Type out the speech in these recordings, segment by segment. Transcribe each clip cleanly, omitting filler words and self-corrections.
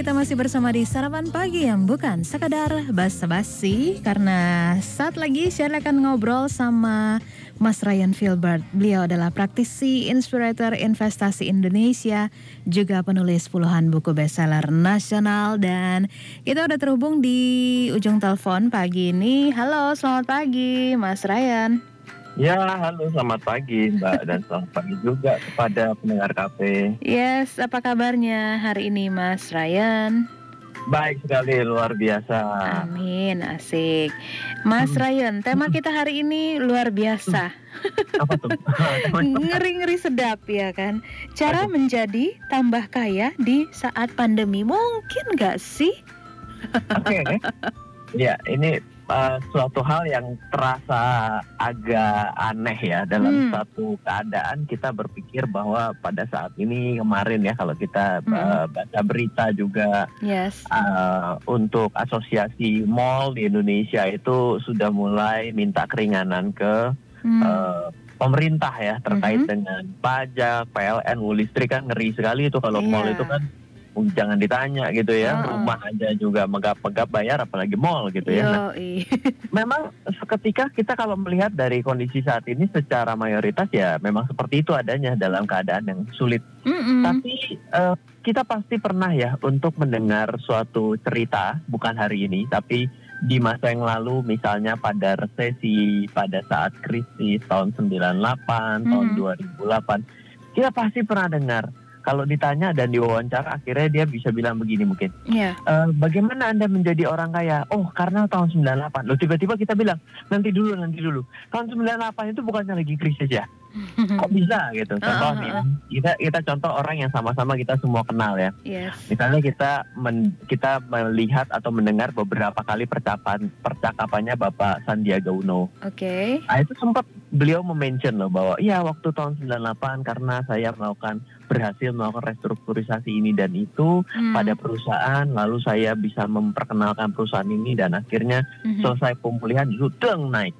kita masih bersama di Sarapan Pagi yang bukan sekadar basa-basi, karena saat lagi saya akan ngobrol sama Mas Ryan Filbert. Beliau adalah praktisi inspirator investasi Indonesia, juga penulis puluhan buku bestseller nasional, dan kita udah terhubung di ujung telepon pagi ini. Halo, selamat pagi Mas Ryan. Ya, halo, selamat pagi Mbak, dan selamat pagi juga kepada pendengar KP. Yes, apa kabarnya hari ini Mas Ryan? Baik sekali, luar biasa. Amin, asik. Mas Ryan, tema kita hari ini luar biasa. Apa tuh? Ngeri-ngeri sedap ya kan? Cara menjadi tambah kaya di saat pandemi, mungkin gak sih? Oke. Ya, ini suatu hal yang terasa agak aneh ya, dalam satu keadaan kita berpikir bahwa pada saat ini, kemarin ya kalau kita baca berita juga, untuk asosiasi mall di Indonesia itu sudah mulai minta keringanan ke pemerintah ya, terkait dengan pajak, PLN, listrik. Kan ngeri sekali itu kalau mall itu kan jangan ditanya gitu ya, rumah aja juga megap-megap bayar, apalagi mall gitu ya. Nah, memang seketika kita kalau melihat dari kondisi saat ini secara mayoritas ya memang seperti itu adanya, dalam keadaan yang sulit. Tapi kita pasti pernah ya untuk mendengar suatu cerita, bukan hari ini tapi di masa yang lalu, misalnya pada resesi, pada saat krisis tahun 98, tahun 2008, kita pasti pernah dengar. Kalau ditanya dan diwawancara, akhirnya dia bisa bilang begini mungkin, bagaimana Anda menjadi orang kaya? Oh, karena tahun 98. Loh, tiba-tiba kita bilang, nanti dulu. Tahun 98 itu bukannya lagi krisis ya? Kok bisa gitu? Contoh nih, kita contoh orang yang sama-sama kita semua kenal ya. Misalnya kita melihat atau mendengar beberapa kali percakapannya Bapak Sandiaga Uno. Nah, itu sempat beliau mention loh bahwa iya, waktu tahun 98 karena saya berhasil melakukan restrukturisasi ini dan itu pada perusahaan, lalu saya bisa memperkenalkan perusahaan ini dan akhirnya selesai pemulihan juteng naik.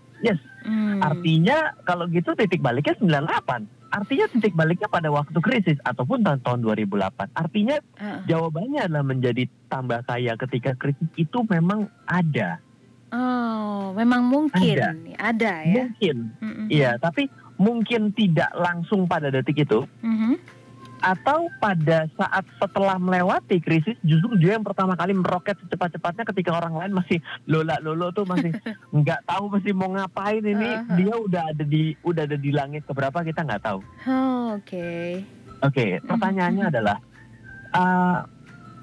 Artinya kalau gitu titik baliknya 98. Artinya titik baliknya pada waktu krisis ataupun tahun 2008. Artinya jawabannya adalah menjadi tambah kaya ketika krisis itu memang ada. Oh, memang mungkin ada ya. Mungkin. Iya, tapi mungkin tidak langsung pada detik itu. Atau pada saat setelah melewati krisis, justru dia yang pertama kali meroket secepat-cepatnya ketika orang lain masih lolo tuh, masih nggak tahu masih mau ngapain ini, dia udah ada di langit keberapa kita nggak tahu. Oke, pertanyaannya adalah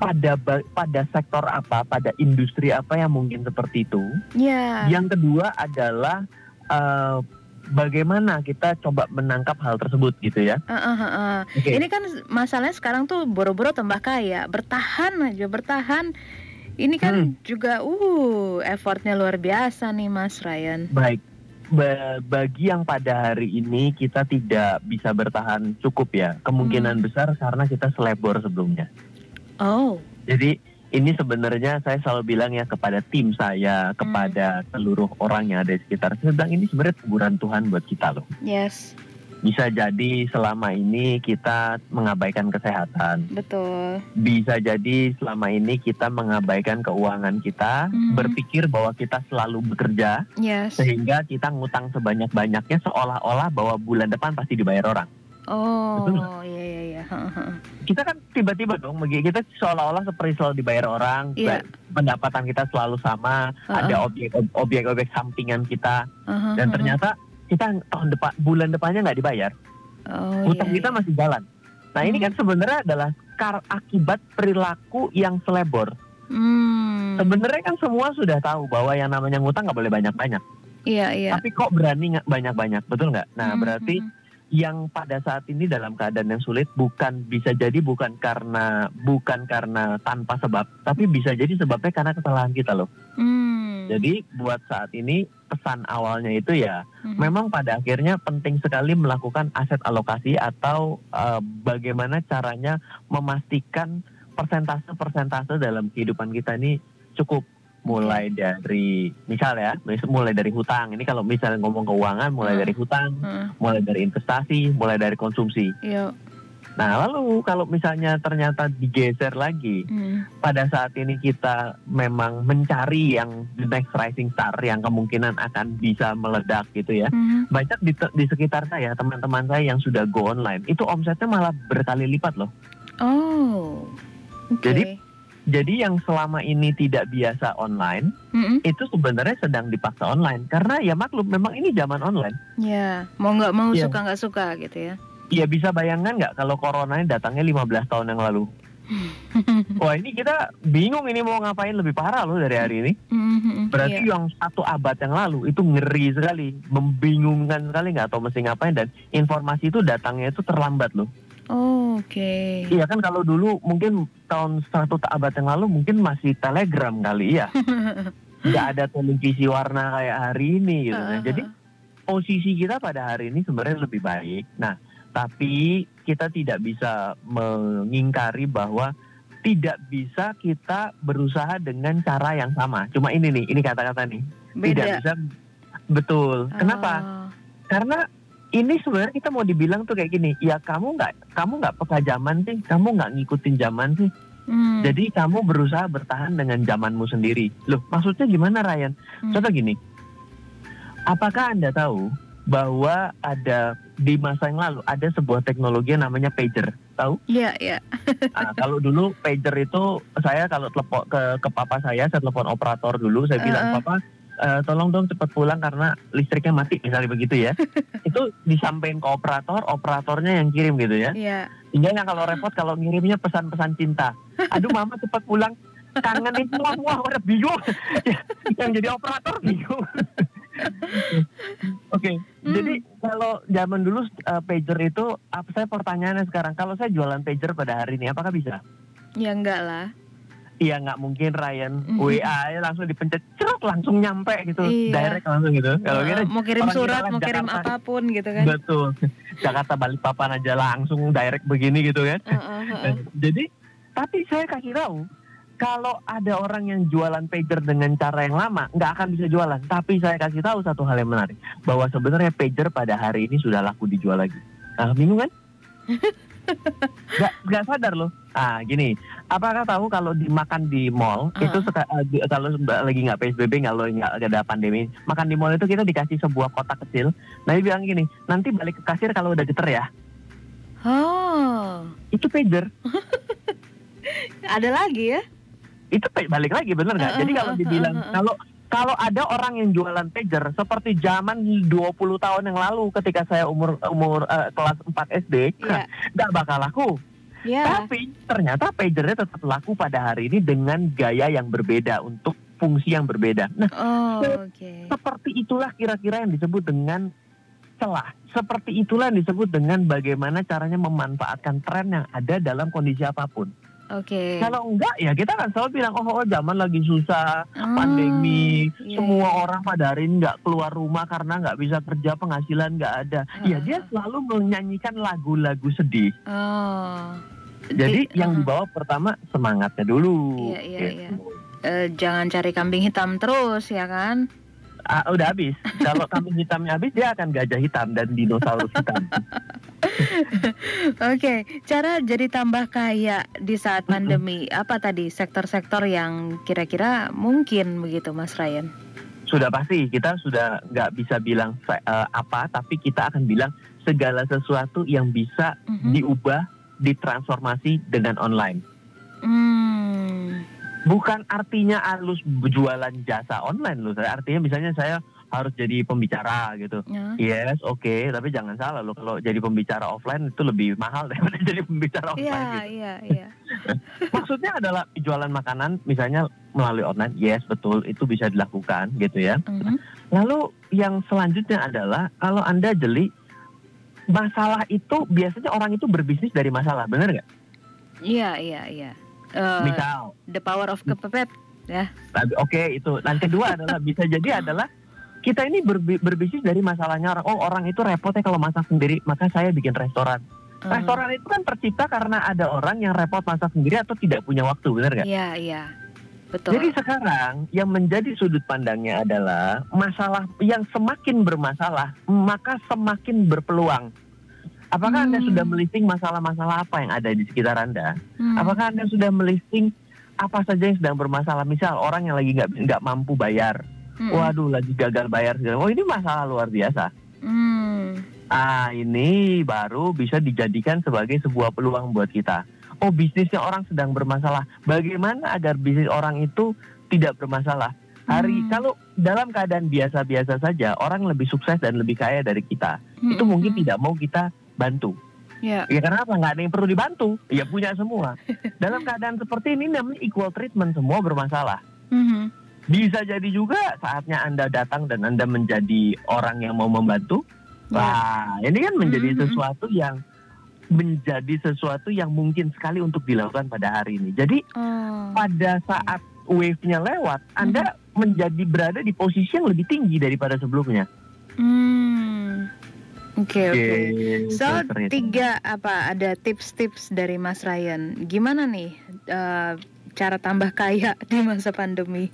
pada sektor apa, pada industri apa yang mungkin seperti itu? Yang kedua adalah bagaimana kita coba menangkap hal tersebut gitu ya. Ini kan masalahnya sekarang tuh boro-boro tambah kaya, bertahan. Ini kan juga effortnya luar biasa nih Mas Ryan. Baik, bagi yang pada hari ini kita tidak bisa bertahan cukup ya, kemungkinan besar karena kita selebor sebelumnya. Jadi ini sebenarnya saya selalu bilang ya kepada tim saya, kepada seluruh orang yang ada di sekitar. Saya bilang ini sebenarnya teguran Tuhan buat kita loh. Bisa jadi selama ini kita mengabaikan kesehatan. Bisa jadi selama ini kita mengabaikan keuangan kita, berpikir bahwa kita selalu bekerja, sehingga kita ngutang sebanyak-banyaknya seolah-olah bahwa bulan depan pasti dibayar orang. Iya. Kita kan tiba-tiba dong, kita seolah-olah seperti selalu dibayar orang, pendapatan kita selalu sama, ada objek-objek sampingan kita, dan ternyata kita bulan depannya nggak dibayar, hutang kita masih jalan. Nah ini kan sebenarnya adalah akibat perilaku yang selebor. Sebenarnya kan semua sudah tahu bahwa yang namanya ngutang nggak boleh banyak-banyak. Tapi kok berani banyak-banyak, betul nggak? Nah berarti yang pada saat ini dalam keadaan yang sulit bukan karena tanpa sebab, tapi bisa jadi sebabnya karena kesalahan kita loh. Jadi buat saat ini pesan awalnya itu ya, memang pada akhirnya penting sekali melakukan aset alokasi atau bagaimana caranya memastikan persentase-persentase dalam kehidupan kita ini cukup. Mulai dari mulai dari hutang. Ini kalau misalnya ngomong keuangan, mulai dari hutang, mulai dari investasi, mulai dari konsumsi. Nah, lalu kalau misalnya ternyata digeser lagi, pada saat ini kita memang mencari yang the next rising star yang kemungkinan akan bisa meledak gitu ya. Banyak di sekitar saya, teman-teman saya yang sudah go online, itu omsetnya malah berkali lipat loh. Oh, okay. Jadi yang selama ini tidak biasa online, itu sebenarnya sedang dipaksa online. Karena ya maklum, memang ini zaman online. Ya, mau nggak mau, suka nggak suka gitu ya. Ya bisa bayangkan nggak kalau coronanya datangnya 15 tahun yang lalu. Wah, ini kita bingung ini mau ngapain, lebih parah loh dari hari ini. Berarti yang satu abad yang lalu itu ngeri sekali, membingungkan sekali, nggak tahu mesti ngapain. Dan informasi itu datangnya itu terlambat loh. Oh, oke. Okay. Iya kan, kalau dulu mungkin tahun 1 abad yang lalu mungkin masih telegram kali ya. Nggak ada televisi warna kayak hari ini gitu. Nah, jadi posisi kita pada hari ini sebenarnya lebih baik. Nah, tapi kita tidak bisa mengingkari bahwa tidak bisa kita berusaha dengan cara yang sama. Cuma ini kata-kata nih. Beda. Tidak bisa, betul. Kenapa? Karena ini sebenarnya kita mau dibilang tuh kayak gini, ya kamu nggak peka zaman sih, kamu nggak ngikutin zaman sih. Jadi kamu berusaha bertahan dengan zamanmu sendiri. Loh, maksudnya gimana, Ryan? Contoh gini, apakah Anda tahu bahwa ada di masa yang lalu ada sebuah teknologi yang namanya pager, tahu? Iya. Nah, kalau dulu pager itu saya kalau telepon ke papa saya telepon operator dulu, saya bilang, papa, tolong dong cepat pulang karena listriknya mati, misalnya begitu ya. Itu disampaikan ke operator, operatornya yang kirim gitu ya. Iya. Intinya kalau repot kalau ngirimnya pesan-pesan cinta. Aduh, mama cepat pulang, kangen itu, wah udah bingung. Yang jadi operator bingung. Oke. Jadi kalau zaman dulu pager itu, saya pertanyaannya sekarang, kalau saya jualan pager pada hari ini apakah bisa? Ya enggak lah. Iya, nggak mungkin, Ryan. WA langsung dipencet, cerut langsung nyampe gitu, direct langsung gitu. Kalau mau kirim surat, mau Jakarta, kirim apapun gitu kan. Betul. Jakarta Balikpapan aja langsung direct begini gitu kan. Jadi, tapi saya kasih tahu, kalau ada orang yang jualan pager dengan cara yang lama, nggak akan bisa jualan. Tapi saya kasih tahu satu hal yang menarik, bahwa sebenarnya pager pada hari ini sudah laku dijual lagi. Nah, bingung kan? Gak sadar loh. Ah, gini, apakah tahu kalau dimakan di mall itu kalau lagi nggak PSBB, kalau nggak ada pandemi, makan di mall itu kita dikasih sebuah kotak kecil. Nah, dia bilang gini, nanti balik ke kasir kalau udah geter ya. Oh, itu pager. Ada lagi ya? Itu balik lagi, bener nggak? Jadi kalau dibilang kalau ada orang yang jualan pager seperti zaman 20 tahun yang lalu ketika saya umur kelas 4 SD, nggak bakal laku. Tapi ternyata pagernya tetap laku pada hari ini dengan gaya yang berbeda untuk fungsi yang berbeda. Nah, seperti itulah kira-kira yang disebut dengan celah. Seperti itulah yang disebut dengan bagaimana caranya memanfaatkan tren yang ada dalam kondisi apapun. Oke. Kalau enggak ya kita kan selalu bilang oh zaman lagi susah, pandemi, semua orang pada hari ini nggak keluar rumah karena nggak bisa kerja, penghasilan nggak ada. Ya, dia selalu menyanyikan lagu-lagu sedih. Jadi yang dibawa pertama semangatnya dulu. Iya. Jangan cari kambing hitam terus ya kan? Udah habis. Kalau kambing hitamnya habis, dia akan gajah hitam dan dinosaurus hitam. Oke, cara jadi tambah kaya di saat pandemi, apa tadi sektor-sektor yang kira-kira mungkin begitu, Mas Ryan? Sudah pasti, kita sudah nggak bisa bilang apa, tapi kita akan bilang segala sesuatu yang bisa diubah, ditransformasi dengan online. Bukan artinya harus jualan jasa online loh, artinya misalnya saya harus jadi pembicara gitu. Yes, oke, tapi jangan salah loh, kalau jadi pembicara offline itu lebih mahal daripada jadi pembicara offline gitu. Iya. Maksudnya adalah jualan makanan misalnya melalui online. Yes, betul, itu bisa dilakukan gitu ya. Lalu yang selanjutnya adalah kalau Anda jeli, masalah itu biasanya orang itu berbisnis dari masalah, benar nggak? Iya. Misal the power of kepepet ya. Oke, itu. Dan kedua adalah bisa jadi adalah kita ini berbisnis dari masalahnya orang. Oh, orang itu repotnya kalau masak sendiri, maka saya bikin restoran. Restoran itu kan tercipta karena ada orang yang repot masak sendiri atau tidak punya waktu, benar nggak? Iya. Betul. Jadi sekarang yang menjadi sudut pandangnya adalah masalah yang semakin bermasalah, maka semakin berpeluang. Apakah Anda sudah melisting masalah-masalah apa yang ada di sekitar Anda? Apakah Anda sudah melisting apa saja yang sedang bermasalah? Misal orang yang lagi nggak mampu bayar, waduh lagi gagal bayar segala. Oh, ini masalah luar biasa. Ah, ini baru bisa dijadikan sebagai sebuah peluang buat kita. Oh, bisnisnya orang sedang bermasalah. Bagaimana agar bisnis orang itu tidak bermasalah? Kalau dalam keadaan biasa-biasa saja, orang lebih sukses dan lebih kaya dari kita. Itu mungkin tidak mau kita bantu. Yeah. Ya karena apa? Nggak ada yang perlu dibantu. Ya punya semua. Dalam keadaan seperti ini namanya equal treatment, semua bermasalah. Bisa jadi juga saatnya Anda datang dan Anda menjadi orang yang mau membantu. Wah, ini kan menjadi sesuatu yang mungkin sekali untuk dilakukan pada hari ini. Jadi pada saat wave-nya lewat, Anda menjadi berada di posisi yang lebih tinggi daripada sebelumnya. Okay. So ada tips-tips dari Mas Ryan. Gimana nih cara tambah kaya di masa pandemi?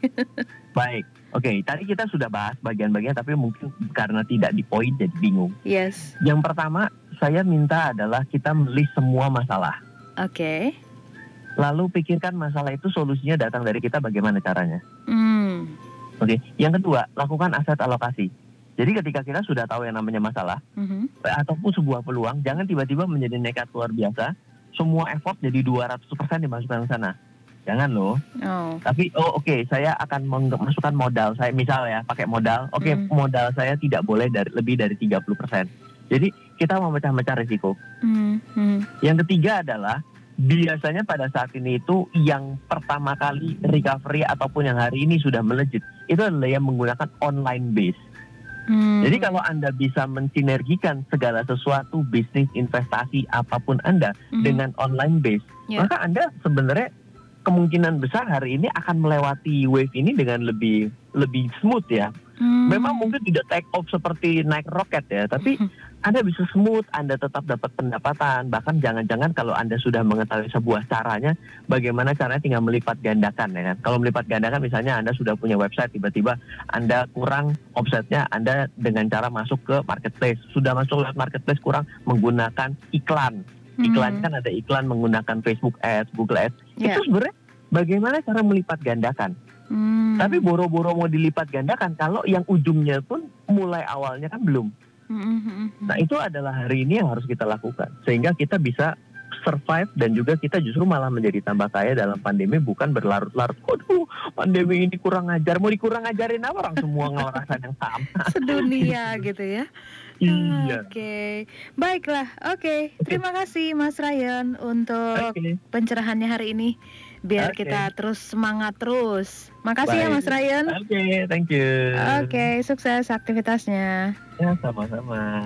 Baik, oke. Tadi kita sudah bahas bagian-bagian, tapi mungkin karena tidak di poin jadi bingung. Yes. Yang pertama saya minta adalah kita list semua masalah. Oke. Lalu pikirkan masalah itu solusinya datang dari kita bagaimana caranya. Oke. Yang kedua, lakukan aset alokasi. Jadi ketika kita sudah tahu yang namanya masalah ataupun sebuah peluang, jangan tiba-tiba menjadi nekat luar biasa. Semua effort jadi 200% dimasukkan ke sana. Jangan loh. Tapi saya akan memasukkan modal saya, misal ya, pakai modal. Modal saya tidak boleh lebih dari 30%. Jadi kita memecah-mecah risiko. Yang ketiga adalah biasanya pada saat ini itu yang pertama kali recovery ataupun yang hari ini sudah melejit itu adalah yang menggunakan online base. Jadi kalau Anda bisa mensinergikan segala sesuatu, bisnis, investasi, apapun Anda dengan online base, maka Anda sebenarnya kemungkinan besar hari ini akan melewati wave ini dengan lebih smooth ya. Memang mungkin tidak take off seperti naik roket ya, tapi Anda bisa smooth, Anda tetap dapat pendapatan. Bahkan jangan-jangan kalau Anda sudah mengetahui sebuah caranya, bagaimana caranya tinggal melipat gandakan ya. Kalau melipat gandakan misalnya Anda sudah punya website, tiba-tiba Anda kurang offsetnya, Anda dengan cara masuk ke marketplace. Sudah masuk ke marketplace kurang menggunakan iklan. Iklan kan ada iklan menggunakan Facebook Ads, Google Ads. Itu sebenarnya bagaimana cara melipat gandakan. Tapi boro-boro mau dilipat gandakan kalau yang ujungnya pun mulai awalnya kan belum. Nah itu adalah hari ini yang harus kita lakukan sehingga kita bisa survive dan juga kita justru malah menjadi tambah kaya dalam pandemi, bukan berlarut-larut. Aduh, pandemi ini kurang ajar. Mau dikurang ajarin apa, orang semua ngerasain yang sama. Sedunia gitu ya. Iya. Oke. Baiklah. Oke. Terima kasih Mas Ryan untuk pencerahannya hari ini. Biar kita terus semangat terus. Makasih ya Mas Ryan. Oke, thank you. Oke, sukses aktivitasnya. Ya, sama-sama.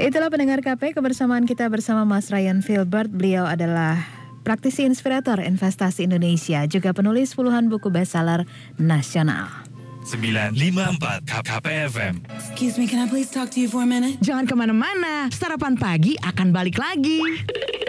Itulah pendengar KP, kebersamaan kita bersama Mas Ryan Filbert. Beliau adalah praktisi inspirator investasi Indonesia, juga penulis puluhan buku bestseller nasional. 954 KKP FM. Excuse me, can I please talk to you for a minute? Jangan kemana-mana, sarapan pagi akan balik lagi.